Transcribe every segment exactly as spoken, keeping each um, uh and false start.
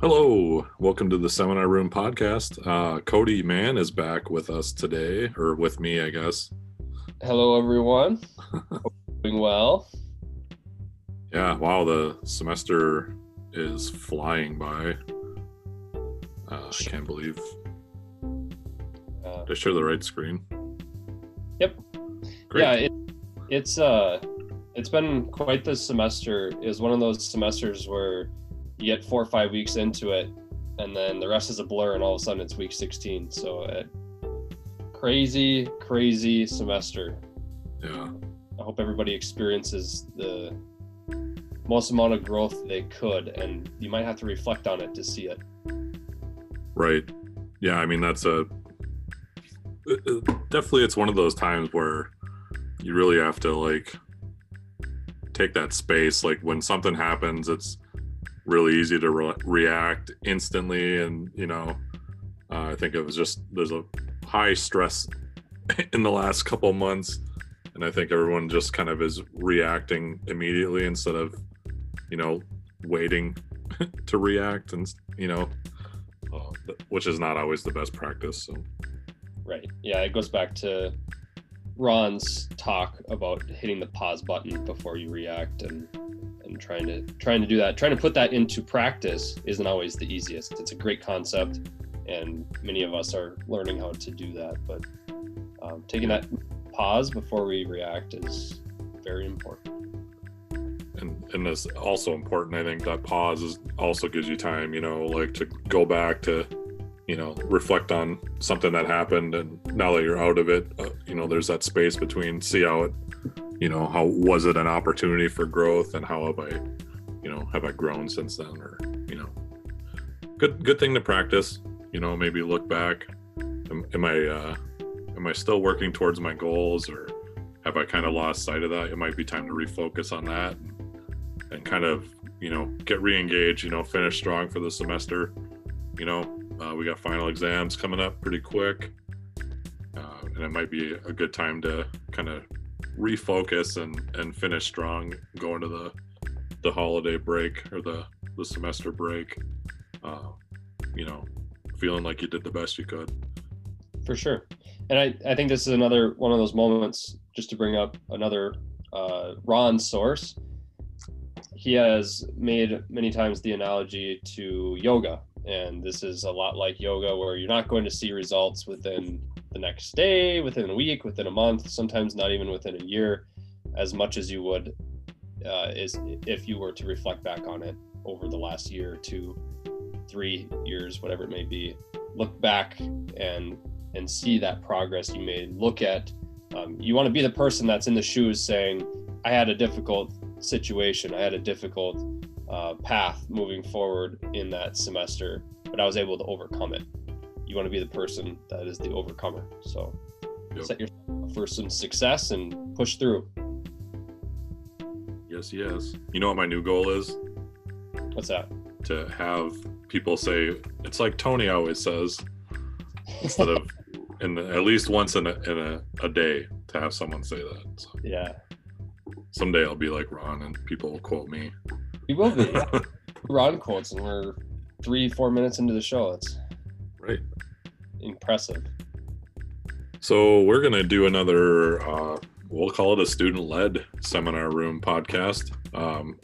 Hello, welcome to the Seminar Room podcast. Uh, Cody Mann is back with us today, or with me, I guess. Hello, everyone. Hope you're doing well. Yeah, wow, the semester is flying by. Uh, I can't believe. Uh, Did I share the right screen? Yep. Great. Yeah, it, it's uh, it's been quite this semester. It was one of those semesters where you get four or five weeks into it, and then the rest is a blur, and all of a sudden it's week sixteen. So a crazy, crazy semester. Yeah. I hope everybody experiences the most amount of growth they could, and you might have to reflect on it to see it. Right. Yeah, I mean, that's a... It, it, definitely it's one of those times where you really have to, like, take that space. Like, when something happens, it's really easy to re- react instantly, and you know uh, I think it was just there's a high stress in the last couple months, and I think everyone just kind of is reacting immediately instead of you know waiting to react, and you know uh, which is not always the best practice. So right yeah it goes back to Ron's talk about hitting the pause button before you react, and And trying to trying to do that, trying to put that into practice isn't always the easiest. It's a great concept, and many of us are learning how to do that. But um, taking that pause before we react is very important. And and that's also important. I think that pause is also gives you time, you know, like to go back to, you know, reflect on something that happened, and now that you're out of it, uh, you know, there's that space between see how it. You know, how was it an opportunity for growth, and how have I, you know, have I grown since then? Or, you know, good good thing to practice, you know, maybe look back. Am, am I, uh, am I still working towards my goals, or have I kind of lost sight of that? It might be time to refocus on that and, and kind of, you know, get re-engaged, you know, finish strong for the semester. You know, uh, we got final exams coming up pretty quick, uh, and it might be a good time to kind of refocus and and finish strong going to the the holiday break or the the semester break, uh you know feeling like you did the best you could, for sure. And i i think this is another one of those moments, just to bring up another uh Ron source. He has made many times the analogy to yoga, and this is a lot like yoga, where you're not going to see results within the next day, within a week, within a month, sometimes not even within a year, as much as you would uh, is if you were to reflect back on it over the last year, two, three years, whatever it may be. Look back and and see that progress you made. Look at, um, you want to be the person that's in the shoes saying, I had a difficult situation, I had a difficult uh, path moving forward in that semester, but I was able to overcome it. You want to be the person that is the overcomer. So yep. Set yourself up for some success and push through. Yes, yes. You know what my new goal is? What's that? To have people say, it's like Tony always says, instead of in the, at least once in, a, in a, a day, to have someone say that. So yeah. Someday I'll be like Ron, and people will quote me. We will be. Yeah. Ron quotes, and we're three, four minutes into the show. It's right. Impressive. So we're going to do another, uh, we'll call it a student-led Seminar Room podcast. Um,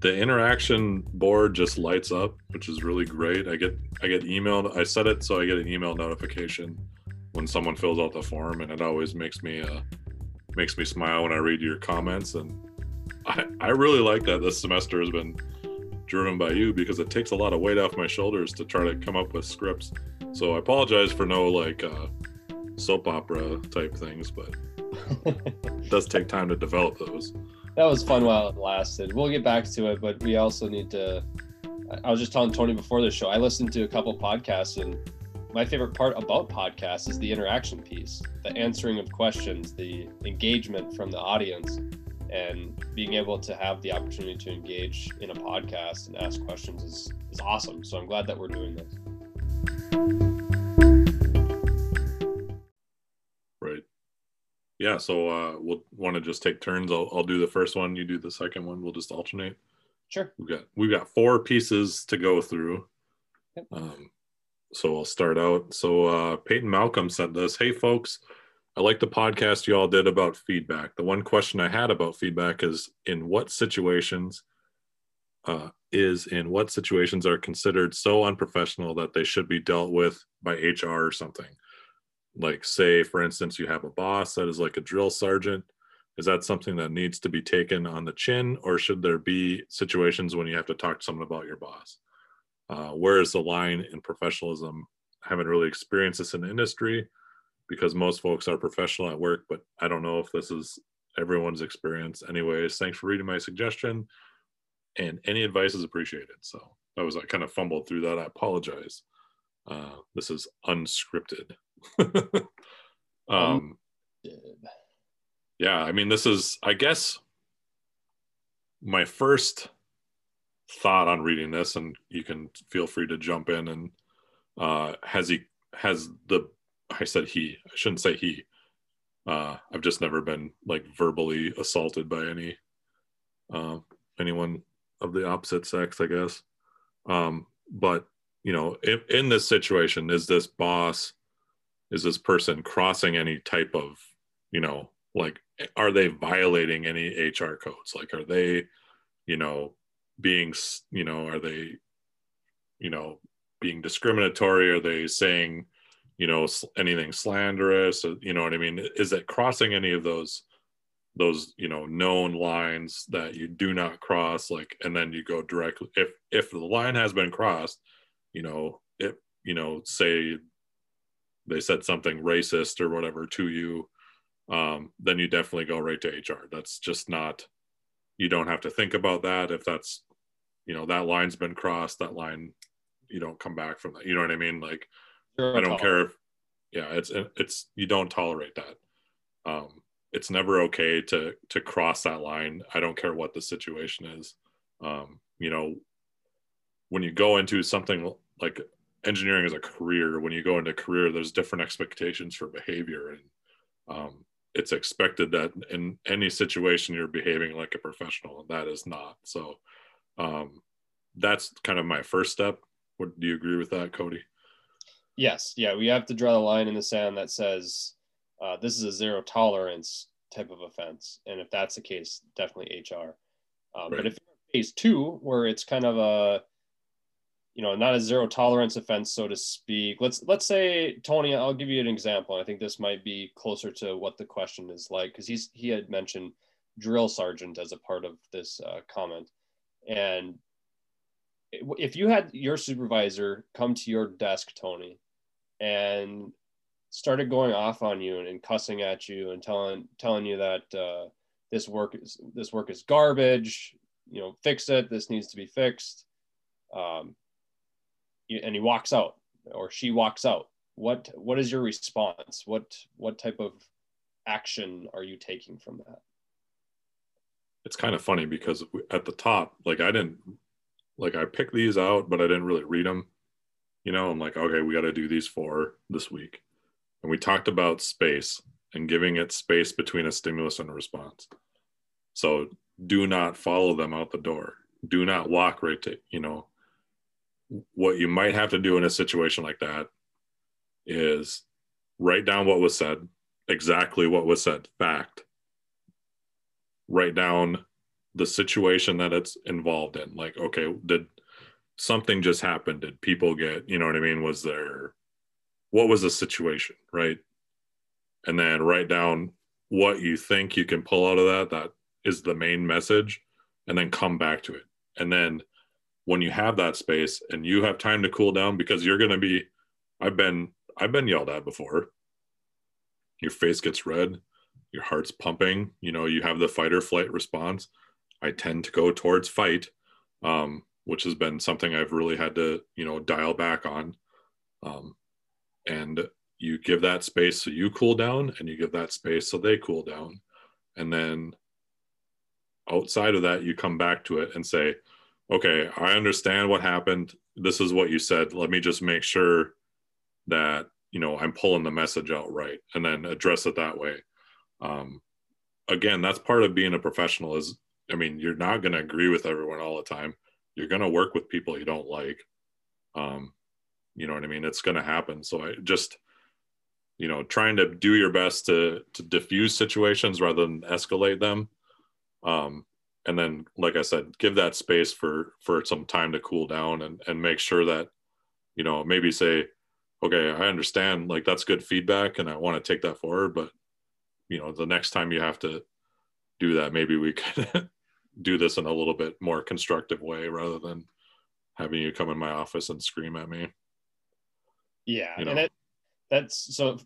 the interaction board just lights up, which is really great. I get I get emailed. I set it so I get an email notification when someone fills out the form, and it always makes me uh, makes me smile when I read your comments. And I, I really like that this semester has been driven by you, because it takes a lot of weight off my shoulders to try to come up with scripts. So I apologize for no like uh, soap opera type things, but it does take time to develop those. That was fun while it lasted. We'll get back to it, but we also need to, I was just telling Tony before the show, I listened to a couple podcasts, and my favorite part about podcasts is the interaction piece, the answering of questions, the engagement from the audience. And being able to have the opportunity to engage in a podcast and ask questions is, is awesome. So I'm glad that we're doing this. Right. Yeah. So uh, we'll want to just take turns. I'll, I'll do the first one. You do the second one. We'll just alternate. Sure. We've got, we've got four pieces to go through. Yep. Um, so I'll start out. So uh, Peyton Malcolm sent this. Hey, folks, I like the podcast you all did about feedback. The one question I had about feedback is in what situations uh, is in what situations are considered so unprofessional that they should be dealt with by H R or something? Like, say, for instance, you have a boss that is like a drill sergeant. Is that something that needs to be taken on the chin, or should there be situations when you have to talk to someone about your boss? Uh, where is the line in professionalism? I haven't really experienced this in the industry because most folks are professional at work, but I don't know if this is everyone's experience. Anyways, thanks for reading my suggestion, and any advice is appreciated. So that was, I kind of fumbled through that. I apologize. Uh, this is unscripted. um, yeah, I mean, this is, I guess, my first thought on reading this, and you can feel free to jump in. And uh, has he, has the, I said he, I shouldn't say he. Uh, I've just never been like verbally assaulted by any, uh, anyone of the opposite sex, I guess. Um, but, you know, in, in this situation, is this boss, is this person crossing any type of, you know, like, are they violating any H R codes? Like, are they, you know, being, you know, are they, you know, being discriminatory? Are they saying, you know, anything slanderous? You know what I mean? Is it crossing any of those, those, you know, known lines that you do not cross? Like, and then you go directly, if, if the line has been crossed, you know, it, you know, say they said something racist or whatever to you, um, then you definitely go right to H R. That's just not, you don't have to think about that. If that's, you know, that line's been crossed, that line, you don't come back from that. You know what I mean? Like, I don't care if, yeah, it's, it's, you don't tolerate that. Um, it's never okay to, to cross that line. I don't care what the situation is. Um, you know, when you go into something like engineering as a career, when you go into career, there's different expectations for behavior, and um, it's expected that in any situation you're behaving like a professional, and that is not. So um, that's kind of my first step. What, do you agree with that, Cody? Yes. Yeah. We have to draw the line in the sand that says uh, this is a zero tolerance type of offense. And if that's the case, definitely H R. Um, right. But if you're in phase two, where it's kind of a, you know, not a zero tolerance offense, so to speak. Let's, let's say, Tony, I'll give you an example. I think this might be closer to what the question is like, because he's, he had mentioned drill sergeant as a part of this uh, comment. And if you had your supervisor come to your desk, Tony, and started going off on you and, and cussing at you and telling, telling you that uh, this work is, this work is garbage, you know, fix it, this needs to be fixed. Um, and he walks out, or she walks out, what, what is your response? What, what type of action are you taking from that? It's kind of funny because at the top, like I didn't, like I picked these out, but I didn't really read them. You know, I'm like, okay, we got to do these four this week. And we talked about space and giving it space between a stimulus and a response. So do not follow them out the door. Do not walk right to, you know, what you might have to do in a situation like that is write down what was said, exactly what was said, fact. Write down the situation that it's involved in. Like, okay, did something just happen? Did people get, you know what I mean? Was there, what was the situation, right? And then write down what you think you can pull out of that. That is the main message, and then come back to it. And then when you have that space and you have time to cool down, because you're going to be, I've been, I've been yelled at before. Your face gets red, your heart's pumping, you know, you have the fight or flight response. I tend to go towards fight, um, which has been something I've really had to, you know, dial back on. Um, and you give that space so you cool down, and you give that space so they cool down. And then outside of that, you come back to it and say, okay, I understand what happened. This is what you said. Let me just make sure that, you know, I'm pulling the message out right, and then address it that way. Um, again, that's part of being a professional, is I mean, you're not going to agree with everyone all the time. You're going to work with people you don't like. Um, you know what I mean? It's going to happen. So I just, you know, trying to do your best to, to diffuse situations rather than escalate them. Um, and then, like I said, give that space for, for some time to cool down and, and make sure that, you know, maybe say, okay, I understand, like, that's good feedback and I want to take that forward, but, you know, the next time you have to do that, maybe we could do this in a little bit more constructive way rather than having you come in my office and scream at me. Yeah, you know? And that, that's so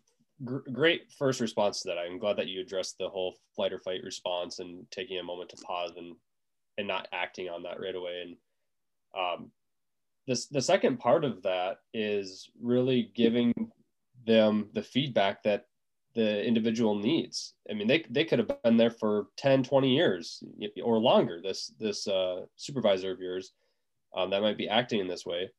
gr- great first response to that. I'm glad that you addressed the whole flight or fight response and taking a moment to pause and and not acting on that right away. And um, this, the second part of that is really giving them the feedback that the individual needs. I mean, they, they could have been there for ten, twenty years or longer, this, this uh, supervisor of yours um, that might be acting in this way.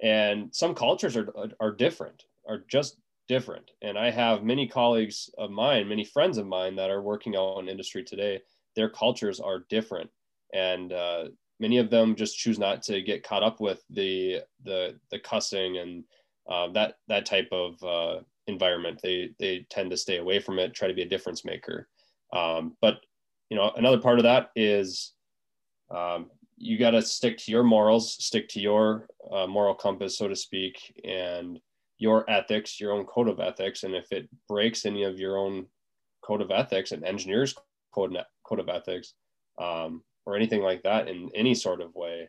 And some cultures are, are different, are just different. And I have many colleagues of mine, many friends of mine that are working out in industry today. Their cultures are different. And uh, many of them just choose not to get caught up with the, the, the cussing and uh, that, that type of uh, environment. They they tend to stay away from it, try to be a difference maker. Um, but you know, another part of that is um, you got to stick to your morals, stick to your uh, moral compass, so to speak, and your ethics, your own code of ethics. And if it breaks any of your own code of ethics, an engineer's code code of ethics, um, or anything like that in any sort of way,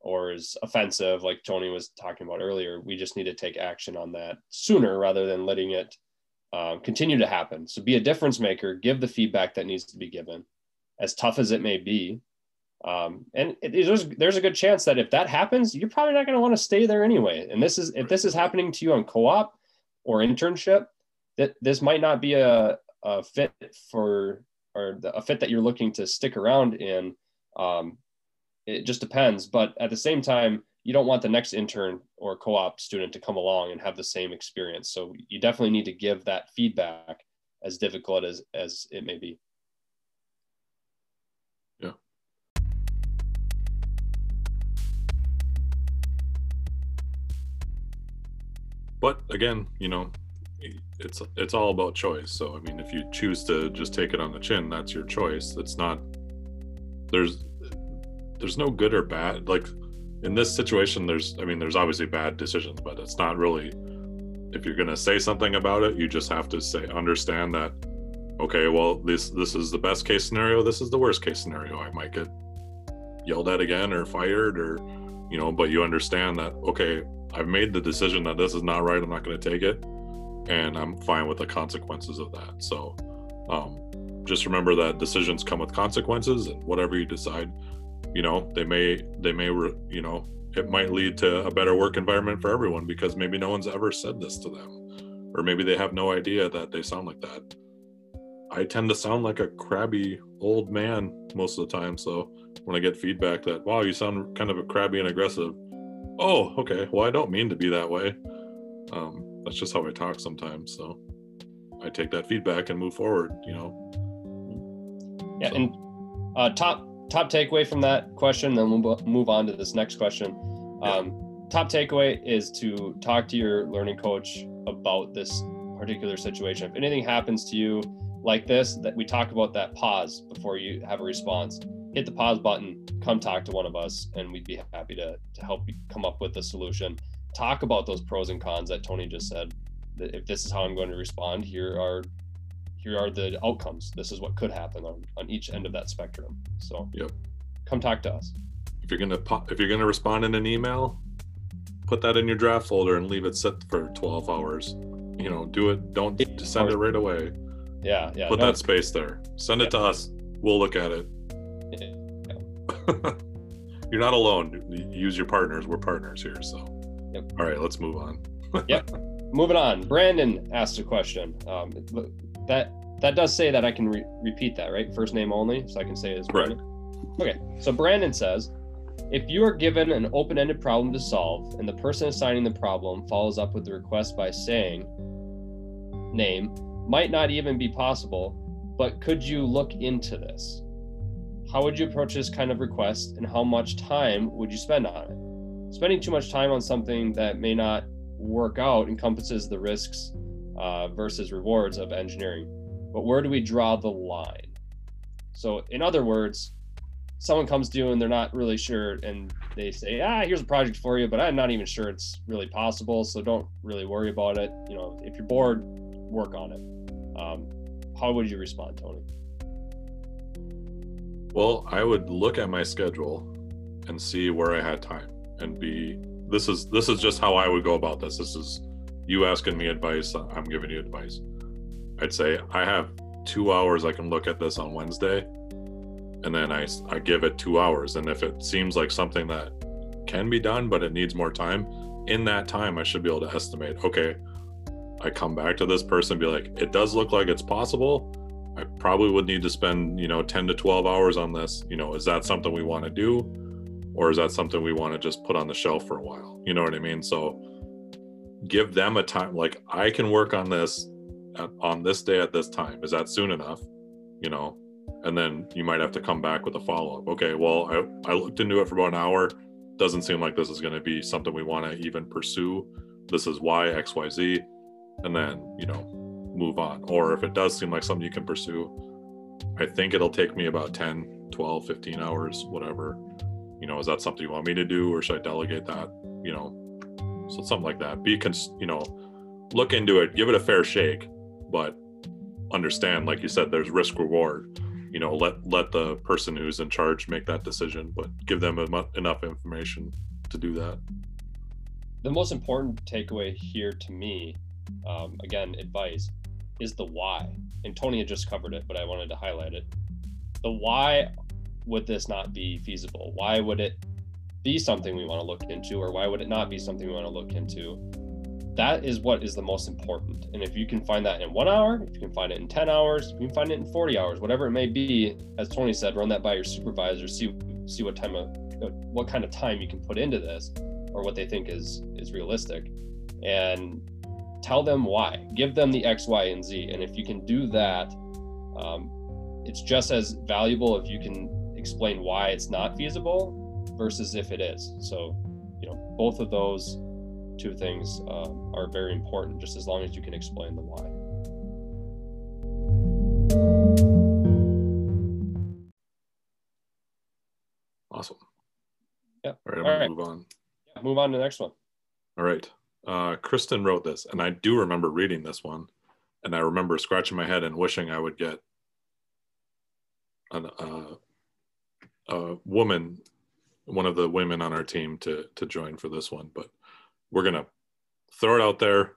or is offensive, like Tony was talking about earlier, we just need to take action on that sooner rather than letting it um, continue to happen. So be a difference maker, give the feedback that needs to be given, as tough as it may be. Um, and it, it, there's, there's a good chance that if that happens, you're probably not gonna wanna stay there anyway. And this is, if this is happening to you on co-op or internship, that this might not be a, a fit for, or the, a fit that you're looking to stick around in. Um, It just depends. But at the same time, you don't want the next intern or co-op student to come along and have the same experience. So you definitely need to give that feedback, as difficult as, as it may be. Yeah. But again, you know, it's, it's all about choice. So, I mean, if you choose to just take it on the chin, that's your choice. It's not, there's, there's no good or bad. Like in this situation, there's, I mean, there's obviously bad decisions, but it's not really, if you're going to say something about it, you just have to say, understand that, okay, well, this, this is the best case scenario. This is the worst case scenario. I might get yelled at again or fired or, you know, but you understand that, okay, I've made the decision that this is not right. I'm not going to take it. And I'm fine with the consequences of that. So um, just remember that decisions come with consequences, and whatever you decide, you know, they may, they may, you know, it might lead to a better work environment for everyone, because maybe no one's ever said this to them, or maybe they have no idea that they sound like that. I tend to sound like a crabby old man most of the time. So when I get feedback that, wow, you sound kind of crabby and aggressive. Oh, okay. Well, I don't mean to be that way. Um, that's just how I talk sometimes. So I take that feedback and move forward, you know? Yeah. So. And uh, top, Top takeaway from that question, then we'll move on to this next question. Um, top takeaway is to talk to your learning coach about this particular situation. If anything happens to you like this, that we talk about that, pause before you have a response. Hit the pause button, come talk to one of us, and we'd be happy to, to help you come up with a solution. Talk about those pros and cons that Tony just said. That if this is how I'm going to respond, here are Here are the outcomes. This is what could happen on, on each end of that spectrum. So yep. Come talk to us. If you're gonna pop, if you're gonna respond in an email, put that in your draft folder and leave it set for twelve hours. You know, do it. Don't just send it right away. Yeah, yeah. Put no, that space there. Send yeah. it to us. We'll look at it. Yeah. You're not alone. Use your partners. We're partners here. So, yep. All right, let's move on. Yep. Moving on. Brandon asked a question. Um, That that does say that I can re- repeat that, right? First name only, so I can say it as Brandon. Right. Okay, so Brandon says, if you are given an open-ended problem to solve and the person assigning the problem follows up with the request by saying, name, might not even be possible, but could you look into this? How would you approach this kind of request, and how much time would you spend on it? Spending too much time on something that may not work out encompasses the risks uh, versus rewards of engineering. But where do we draw the line? So in other words, someone comes to you and they're not really sure, and they say, ah, here's a project for you, but I'm not even sure it's really possible, so don't really worry about it. You know, if you're bored, work on it. Um, how would you respond, Tony? Well, I would look at my schedule and see where I had time and be, this is this is just how I would go about this. This is you asking me advice, I'm giving you advice. I'd say I have two hours I can look at this on Wednesday. And then I, I give it two hours. And if it seems like something that can be done, but it needs more time, in that time, I should be able to estimate, okay, I come back to this person and be like, it does look like it's possible. I probably would need to spend, you know, ten to twelve hours on this. You know, is that something we want to do? Or is that something we want to just put on the shelf for a while? You know what I mean? So give them a time, like I can work on this at, on this day at this time. Is that soon enough? You know? And then you might have to come back with a follow-up. Okay, well, I, I looked into it for about an hour. Doesn't seem like this is going to be something we want to even pursue. This is why, X, Y, Z. And then, you know, move on. Or if it does seem like something you can pursue, I think it'll take me about ten, twelve, fifteen hours, whatever. You know, is that something you want me to do? Or should I delegate that? You know, so something like that. Be, cons- you know, look into it. Give it a fair shake. But understand, like you said, there's risk-reward. You know, let let the person who's in charge make that decision, but give them em- enough information to do that. The most important takeaway here to me, um, again, advice, is the why. And Tony had just covered it, but I wanted to highlight it. The why would this not be feasible? Why would it be something we want to look into, or why would it not be something we want to look into? That is what is the most important. And if you can find that in one hour, if you can find it in ten hours, if you can find it in forty hours, whatever it may be, as Tony said, run that by your supervisor, see see what time of, what kind of time you can put into this, or what they think is, is realistic. And tell them why, give them the X, Y, and Z. And if you can do that, um, it's just as valuable if you can explain why it's not feasible versus if it is. So, you know, both of those two things uh, are very important, just as long as you can explain the why. Awesome. Yeah. All right, I'm All gonna right. move on. Yeah, move on to the next one. All right. Uh, Kristen wrote this, and I do remember reading this one, and I remember scratching my head and wishing I would get an, uh, a woman, one of the women on our team to, to join for this one, but we're going to throw it out there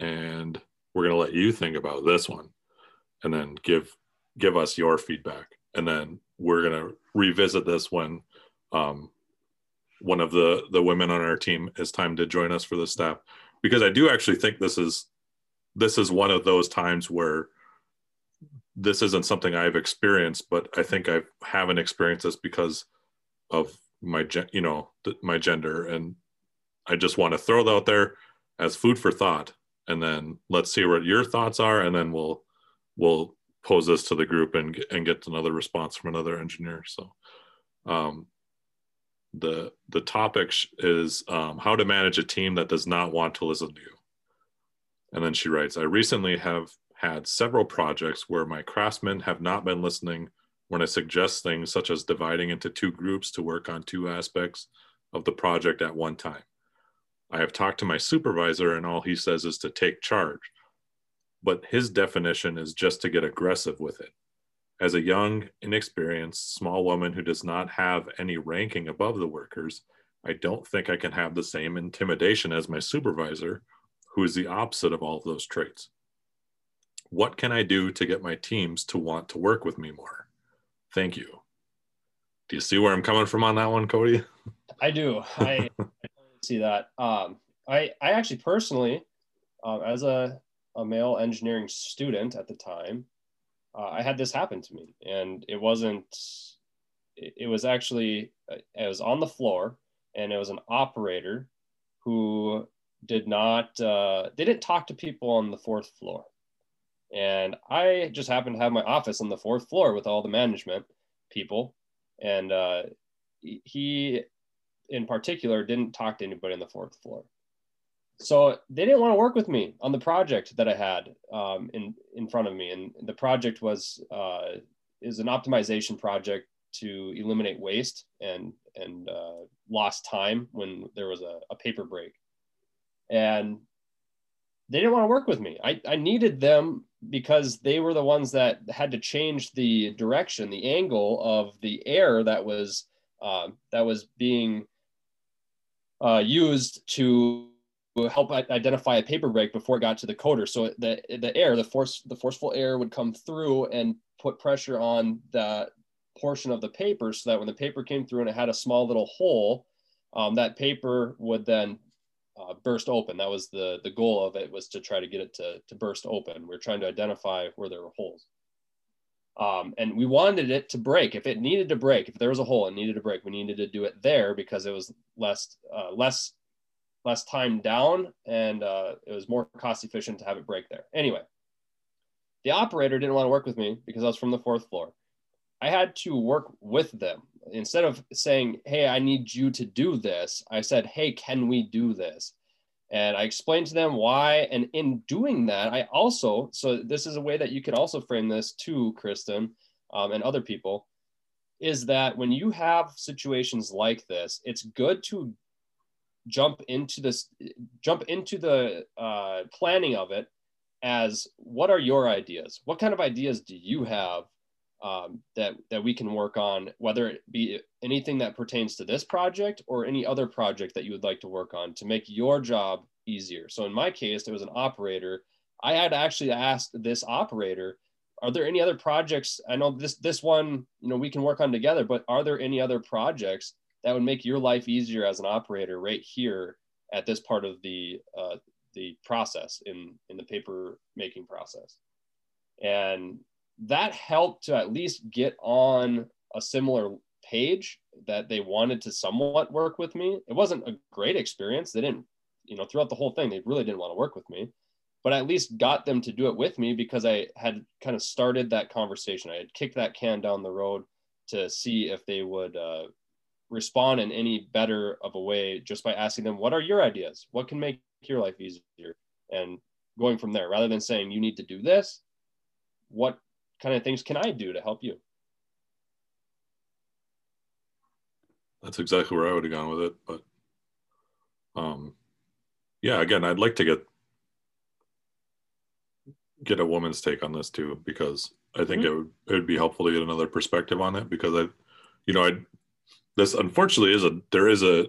and we're going to let you think about this one and then give give us your feedback. And then we're going to revisit this when um, one of the, the women on our team is time to join us for the staff. Because I do actually think this is this is one of those times where this isn't something I've experienced, but I think I haven't experienced this because of my, you know, my gender, and I just want to throw it out there as food for thought, and then let's see what your thoughts are, and then we'll we'll pose this to the group and and get another response from another engineer. So, um, the the topic is um, how to manage a team that does not want to listen to you. And then she writes, I recently have had several projects where my craftsmen have not been listening when I suggest things such as dividing into two groups to work on two aspects of the project at one time. I have talked to my supervisor and all he says is to take charge, but his definition is just to get aggressive with it. As a young, inexperienced, small woman who does not have any ranking above the workers, I don't think I can have the same intimidation as my supervisor, who is the opposite of all of those traits. What can I do to get my teams to want to work with me more? Thank you. Do you see where I'm coming from on that one, Cody? I do. I see that. Um, I, I actually personally, uh, as a, a male engineering student at the time, uh, I had this happen to me, and it wasn't, it, it was actually, I was on the floor, and it was an operator who did not, uh, they didn't talk to people on the fourth floor. And I just happened to have my office on the fourth floor with all the management people. And uh, he, in particular, didn't talk to anybody on the fourth floor. So they didn't want to work with me on the project that I had um, in, in front of me. And the project was uh, is an optimization project to eliminate waste and, and uh, lost time when there was a, a paper break. And they didn't want to work with me. I, I needed them because they were the ones that had to change the direction, the angle of the air that was, uh, that was being uh, used to help identify a paper break before it got to the coder. So the, the air, the force, the forceful air would come through and put pressure on the portion of the paper so that when the paper came through and it had a small little hole, um, that paper would then uh, burst open. That was the, the goal of it, was to try to get it to, to burst open. We're trying to identify where there were holes. Um, and we wanted it to break. If it needed to break, if there was a hole and needed to break, we needed to do it there because it was less, uh, less less time down, and uh, it was more cost efficient to have it break there. Anyway, the operator didn't want to work with me because I was from the fourth floor. I had to work with them. Instead of saying, hey, I need you to do this, I said, hey, can we do this? And I explained to them why. And in doing that, I also, so this is a way that you can also frame this too, Kristen, um, and other people, is that when you have situations like this, it's good to jump into this, jump into the uh, planning of it as, what are your ideas? What kind of ideas do you have um, that, that we can work on, whether it be anything that pertains to this project or any other project that you would like to work on to make your job easier? So in my case, there was an operator. I had actually asked this operator, are there any other projects? I know this, this one, you know, we can work on together, but are there any other projects that would make your life easier as an operator right here at this part of the uh, the process in, in the paper making process? And that helped to at least get on a similar page that they wanted to somewhat work with me. It wasn't a great experience. They didn't, you know, throughout the whole thing, they really didn't want to work with me, but I at least got them to do it with me because I had kind of started that conversation. I had kicked that can down the road to see if they would uh, respond in any better of a way just by asking them, what are your ideas? What can make your life easier? And going from there, rather than saying, you need to do this, what kind of things can I do to help you? That's exactly where I would have gone with it. But um, yeah, again, I'd like to get, get a woman's take on this too, because I think mm-hmm. it would, it would be helpful to get another perspective on it, because I, you know, I'd, this unfortunately is a, there is a,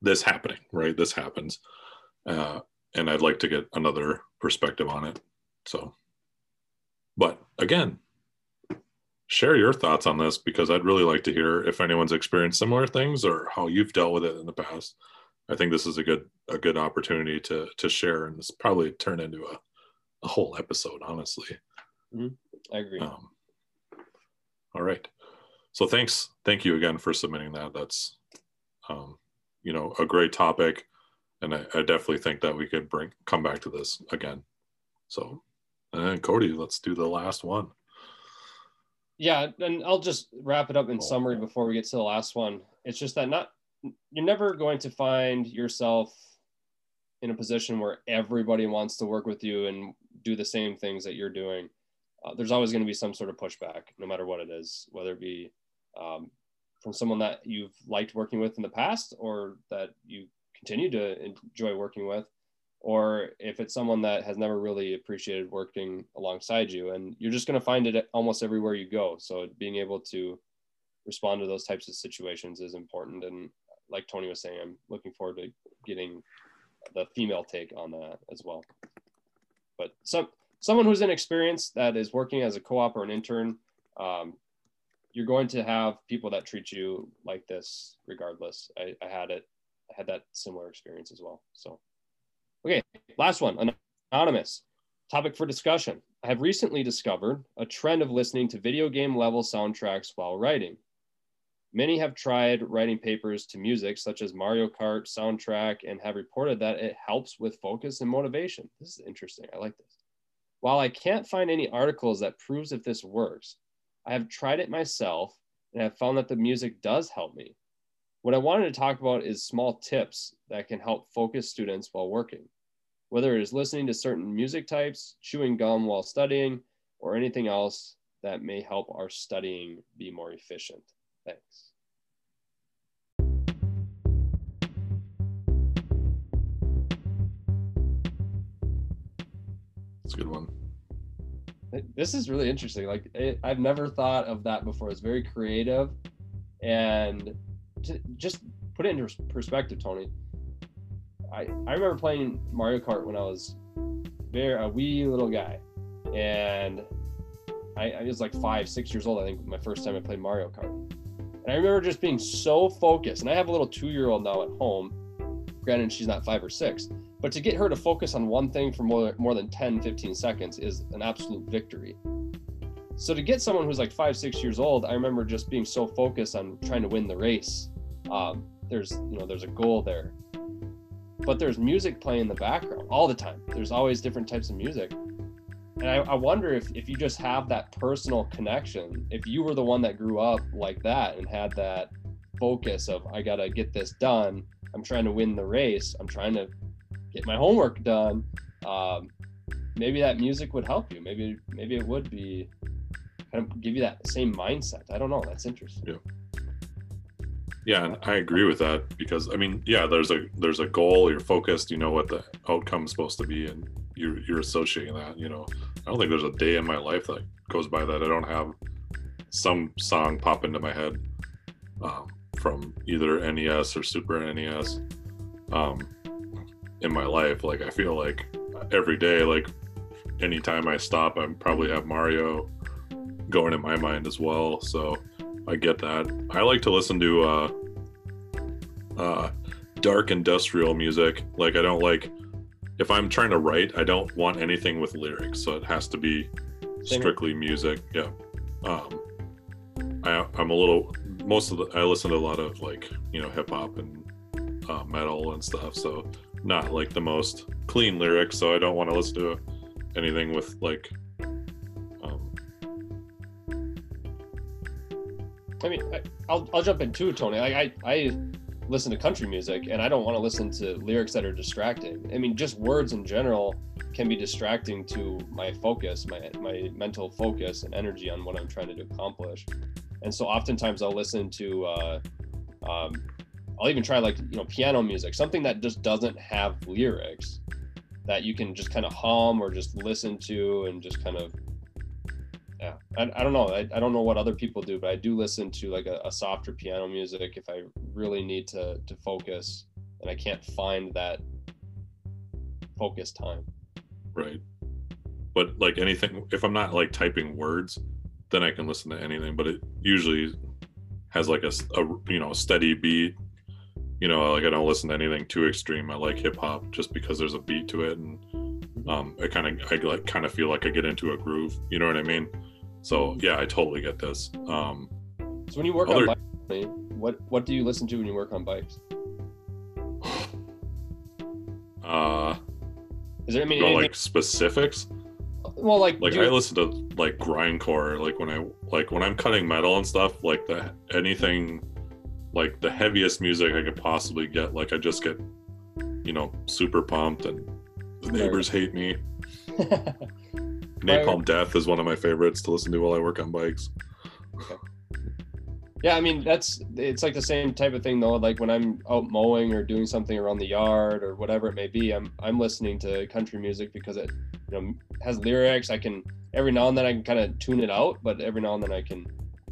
this happening, right? This happens. Uh, and I'd like to get another perspective on it. So, but again, share your thoughts on this, because I'd really like to hear if anyone's experienced similar things or how you've dealt with it in the past. I think this is a good, a good opportunity to, to share, and this probably turn into a, a whole episode, honestly. Mm-hmm. I agree. Um, all right. So thanks, thank you again for submitting that. That's, um, you know, a great topic, and I, I definitely think that we could bring come back to this again. So, and Cody, let's do the last one. Yeah, and I'll just wrap it up in oh. summary before we get to the last one. It's just that not you're never going to find yourself in a position where everybody wants to work with you and do the same things that you're doing. Uh, there's always going to be some sort of pushback, no matter what it is, whether it be Um, from someone that you've liked working with in the past or that you continue to enjoy working with, or if it's someone that has never really appreciated working alongside you. And you're just going to find it almost everywhere you go. So being able to respond to those types of situations is important. And like Tony was saying, I'm looking forward to getting the female take on that as well. But some someone who's inexperienced that is working as a co-op or an intern, um, you're going to have people that treat you like this regardless. I, I had it, I had that similar experience as well. So, okay, last one, anonymous. Topic for discussion. I have recently discovered a trend of listening to video game level soundtracks while writing. Many have tried writing papers to music such as Mario Kart soundtrack and have reported that it helps with focus and motivation. This is interesting, I like this. While I can't find any articles that proves if this works, I have tried it myself And I found that the music does help me. What I wanted to talk about is small tips that can help focus students while working, whether it is listening to certain music types, chewing gum while studying, or anything else that may help our studying be more efficient. Thanks. That's a good one. This is really interesting. Like it, I've never thought of that before. It's very creative. And to just put it into perspective, Tony, I, I remember playing Mario Kart when I was very, a wee little guy. And I, I was like five, six years old, I think, my first time I played Mario Kart. And I remember just being so focused. And I have a little two-year-old now at home. Granted, she's not five or six. But to get her to focus on one thing for more, more than ten, fifteen seconds is an absolute victory. So to get someone who's like five, six years old, I remember just being so focused on trying to win the race. Um, there's, you know, there's a goal there. But there's music playing in the background all the time. There's always different types of music. And I, I wonder if, if you just have that personal connection, if you were the one that grew up like that and had that focus of, I got to get this done. I'm trying to win the race. I'm trying to get my homework done. Um, maybe that music would help you. Maybe, maybe it would be kind of give you that same mindset. I don't know. That's interesting. Yeah. Yeah. And I agree with that because I mean, yeah, there's a, there's a goal, you're focused, you know what the outcome is supposed to be. And you're, you're associating that, you know, I don't think there's a day in my life that goes by that I don't have some song pop into my head, um, from either N E S or Super N E S. Um, in my life, like I feel like every day, like anytime I stop, I probably have Mario going in my mind as well. So I get that. I like to listen to uh, uh, dark industrial music. Like I don't like, if I'm trying to write, I don't want anything with lyrics. So it has to be strictly music. Yeah. Um, I, I'm a little, most of the, I listen to a lot of like, you know, hip hop and uh, metal and stuff. So not like the most clean lyrics, so I don't want to listen to anything with like um I mean I, I'll, I'll jump in too, Tony. Like I I listen to country music and I don't want to listen to lyrics that are distracting. I mean, just words in general can be distracting to my focus, my my mental focus and energy on what I'm trying to accomplish. And so oftentimes I'll listen to uh um I'll even try like, you know, piano music, something that just doesn't have lyrics that you can just kind of hum or just listen to and just kind of, yeah, I, I don't know. I, I don't know what other people do, but I do listen to like a, a softer piano music if I really need to, to focus and I can't find that focus time. Right. But like anything, if I'm not like typing words, then I can listen to anything, but it usually has like a, a you know, steady beat. You know, like I don't listen to anything too extreme. I like hip hop just because there's a beat to it, and um, I kind of, I like kind of feel like I get into a groove. You know what I mean? So yeah, I totally get this. Um, so when you work other... on bikes, what what do you listen to when you work on bikes? uh, is there I mean you know, anything... like specifics? Well, like like do... I listen to like grindcore, like when I like when I'm cutting metal and stuff, like the anything. Like the heaviest music I could possibly get. Like I just get, you know, super pumped and the neighbors hate me. Napalm Death is one of my favorites to listen to while I work on bikes. Okay. Yeah, I mean, that's, it's like the same type of thing though. Like when I'm out mowing or doing something around the yard or whatever it may be, I'm, I'm listening to country music because it, you know, has lyrics. I can, every now and then I can kind of tune it out, but every now and then I can,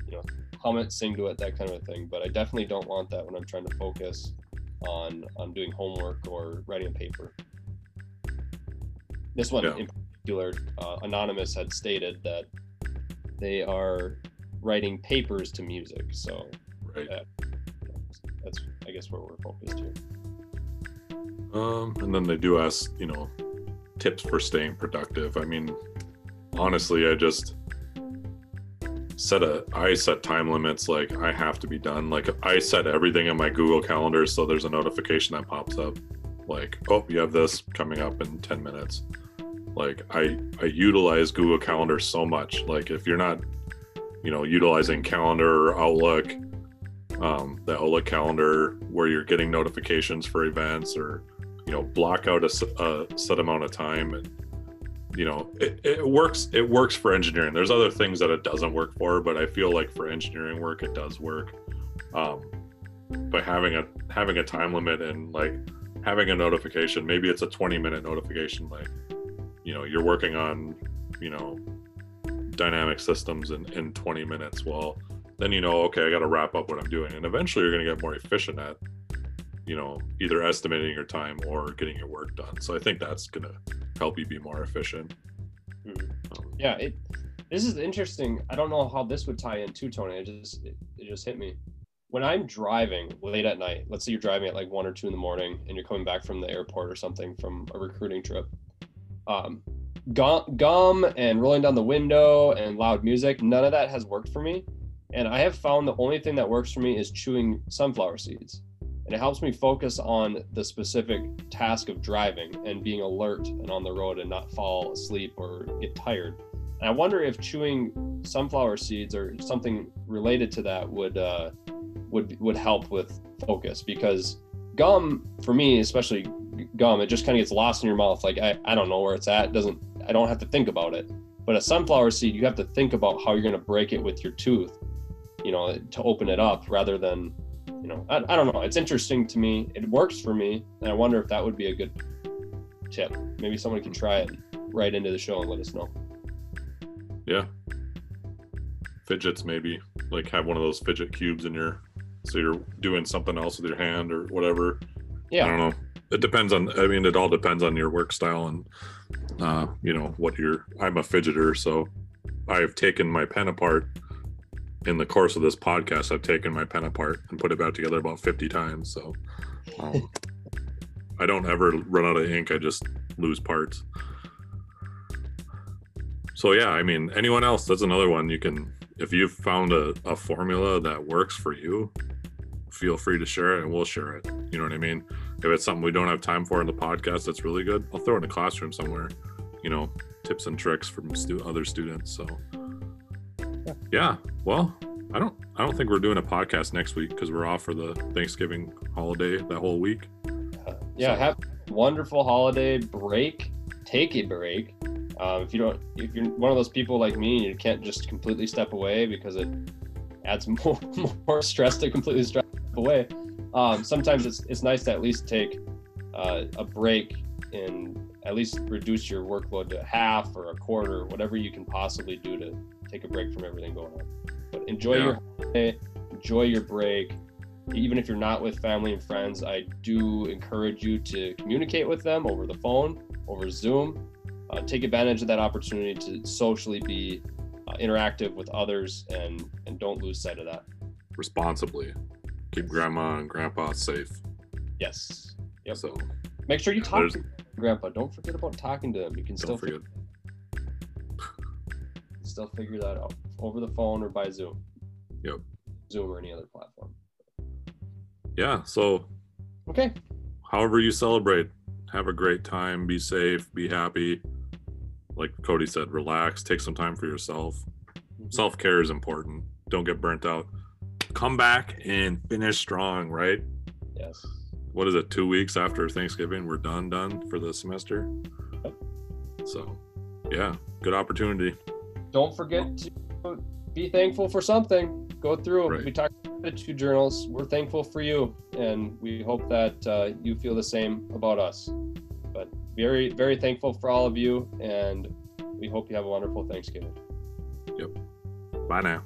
you know, comment, sing to it, that kind of thing. But I definitely don't want that when I'm trying to focus on on doing homework or writing a paper. This one yeah. in particular, uh, Anonymous had stated that they are writing papers to music. So right. that, that's, I guess, where we're focused here. Um, and then they do ask, you know, tips for staying productive. I mean, honestly, I just... set a I set time limits. Like I have to be done. Like I set everything in my Google Calendar, so there's a notification that pops up like, oh, you have this coming up in ten minutes. Like I I utilize Google Calendar so much. Like if you're not you know, utilizing calendar or Outlook, um, the Outlook calendar where you're getting notifications for events, or, you know, block out a, a set amount of time. And, you know, it, it works, it works for engineering. There's other things that it doesn't work for, but I feel like for engineering work, it does work. Um, but having a, having a time limit and like having a notification, maybe it's a twenty minute notification, like, you know, you're working on, you know, dynamic systems in, in twenty minutes. Well, then, you know, okay, I got to wrap up what I'm doing. And eventually you're going to get more efficient at, you know, either estimating your time or getting your work done. So I think that's going to help you be more efficient. Yeah. It, this is interesting. I don't know how this would tie in too, Tony. It just, it, it just hit me. When I'm driving late at night, let's say you're driving at like one or two in the morning and you're coming back from the airport or something from a recruiting trip, um, gum and rolling down the window and loud music, none of that has worked for me. And I have found the only thing that works for me is chewing sunflower seeds. And it helps me focus on the specific task of driving and being alert and on the road and not fall asleep or get tired. And I wonder if chewing sunflower seeds or something related to that would uh, would would help with focus, because gum, for me, especially gum, it just kind of gets lost in your mouth. Like, I, I don't know where it's at. It doesn't, I don't have to think about it. But a sunflower seed, you have to think about how you're going to break it with your tooth, you know, to open it up rather than, you know, I, I don't know. It's interesting to me. It works for me. And I wonder if that would be a good tip. Maybe someone can try it right into the show and let us know. Yeah. Fidgets, maybe like have one of those fidget cubes in your, so you're doing something else with your hand or whatever. Yeah. I don't know. It depends on, I mean, it all depends on your work style and, uh, you know, what you're, I'm a fidgeter. So I've taken my pen apart in the course of this podcast. I've taken my pen apart and put it back together about fifty times. So um, I don't ever run out of ink. I just lose parts. So yeah, I mean, anyone else, that's another one you can, if you've found a, a formula that works for you, feel free to share it and we'll share it. You know what I mean? If it's something we don't have time for in the podcast that's really good, I'll throw it in the classroom somewhere, you know, tips and tricks from stu- other students. So yeah, well, I don't I don't think we're doing a podcast next week because we're off for the Thanksgiving holiday that whole week. Uh, yeah, so. Have a wonderful holiday break. Take a break. Um, if you don't, if you're one of those people like me and you can't just completely step away because it adds more, more stress to completely step away. Um, sometimes it's it's nice to at least take uh, a break and at least reduce your workload to half or a quarter, whatever you can possibly do to take a break from everything going on. But enjoy yeah. your holiday, enjoy your break. Even if you're not with family and friends, I do encourage you to communicate with them over the phone, over Zoom. Uh, take advantage of that opportunity to socially be uh, interactive with others and, and don't lose sight of that. Responsibly. Keep grandma and grandpa safe. Yes. Yep. So make sure you talk there's... to grandpa. Don't forget about talking to them. You can still forget. Figure... still figure that out over the phone or by Zoom. Yep. Zoom or any other platform. Yeah. So. Okay. However you celebrate, have a great time. Be safe. Be happy. Like Cody said, relax. Take some time for yourself. Mm-hmm. Self-care is important. Don't get burnt out. Come back and finish strong, right? Yes. What is it, two weeks after Thanksgiving? We're done, done for the semester. Yep. So, yeah, good opportunity. Don't forget to be thankful for something. Go through. Right. We talked about the two journals. We're thankful for you, and we hope that uh, you feel the same about us. But very, very thankful for all of you, and we hope you have a wonderful Thanksgiving. Yep. Bye now.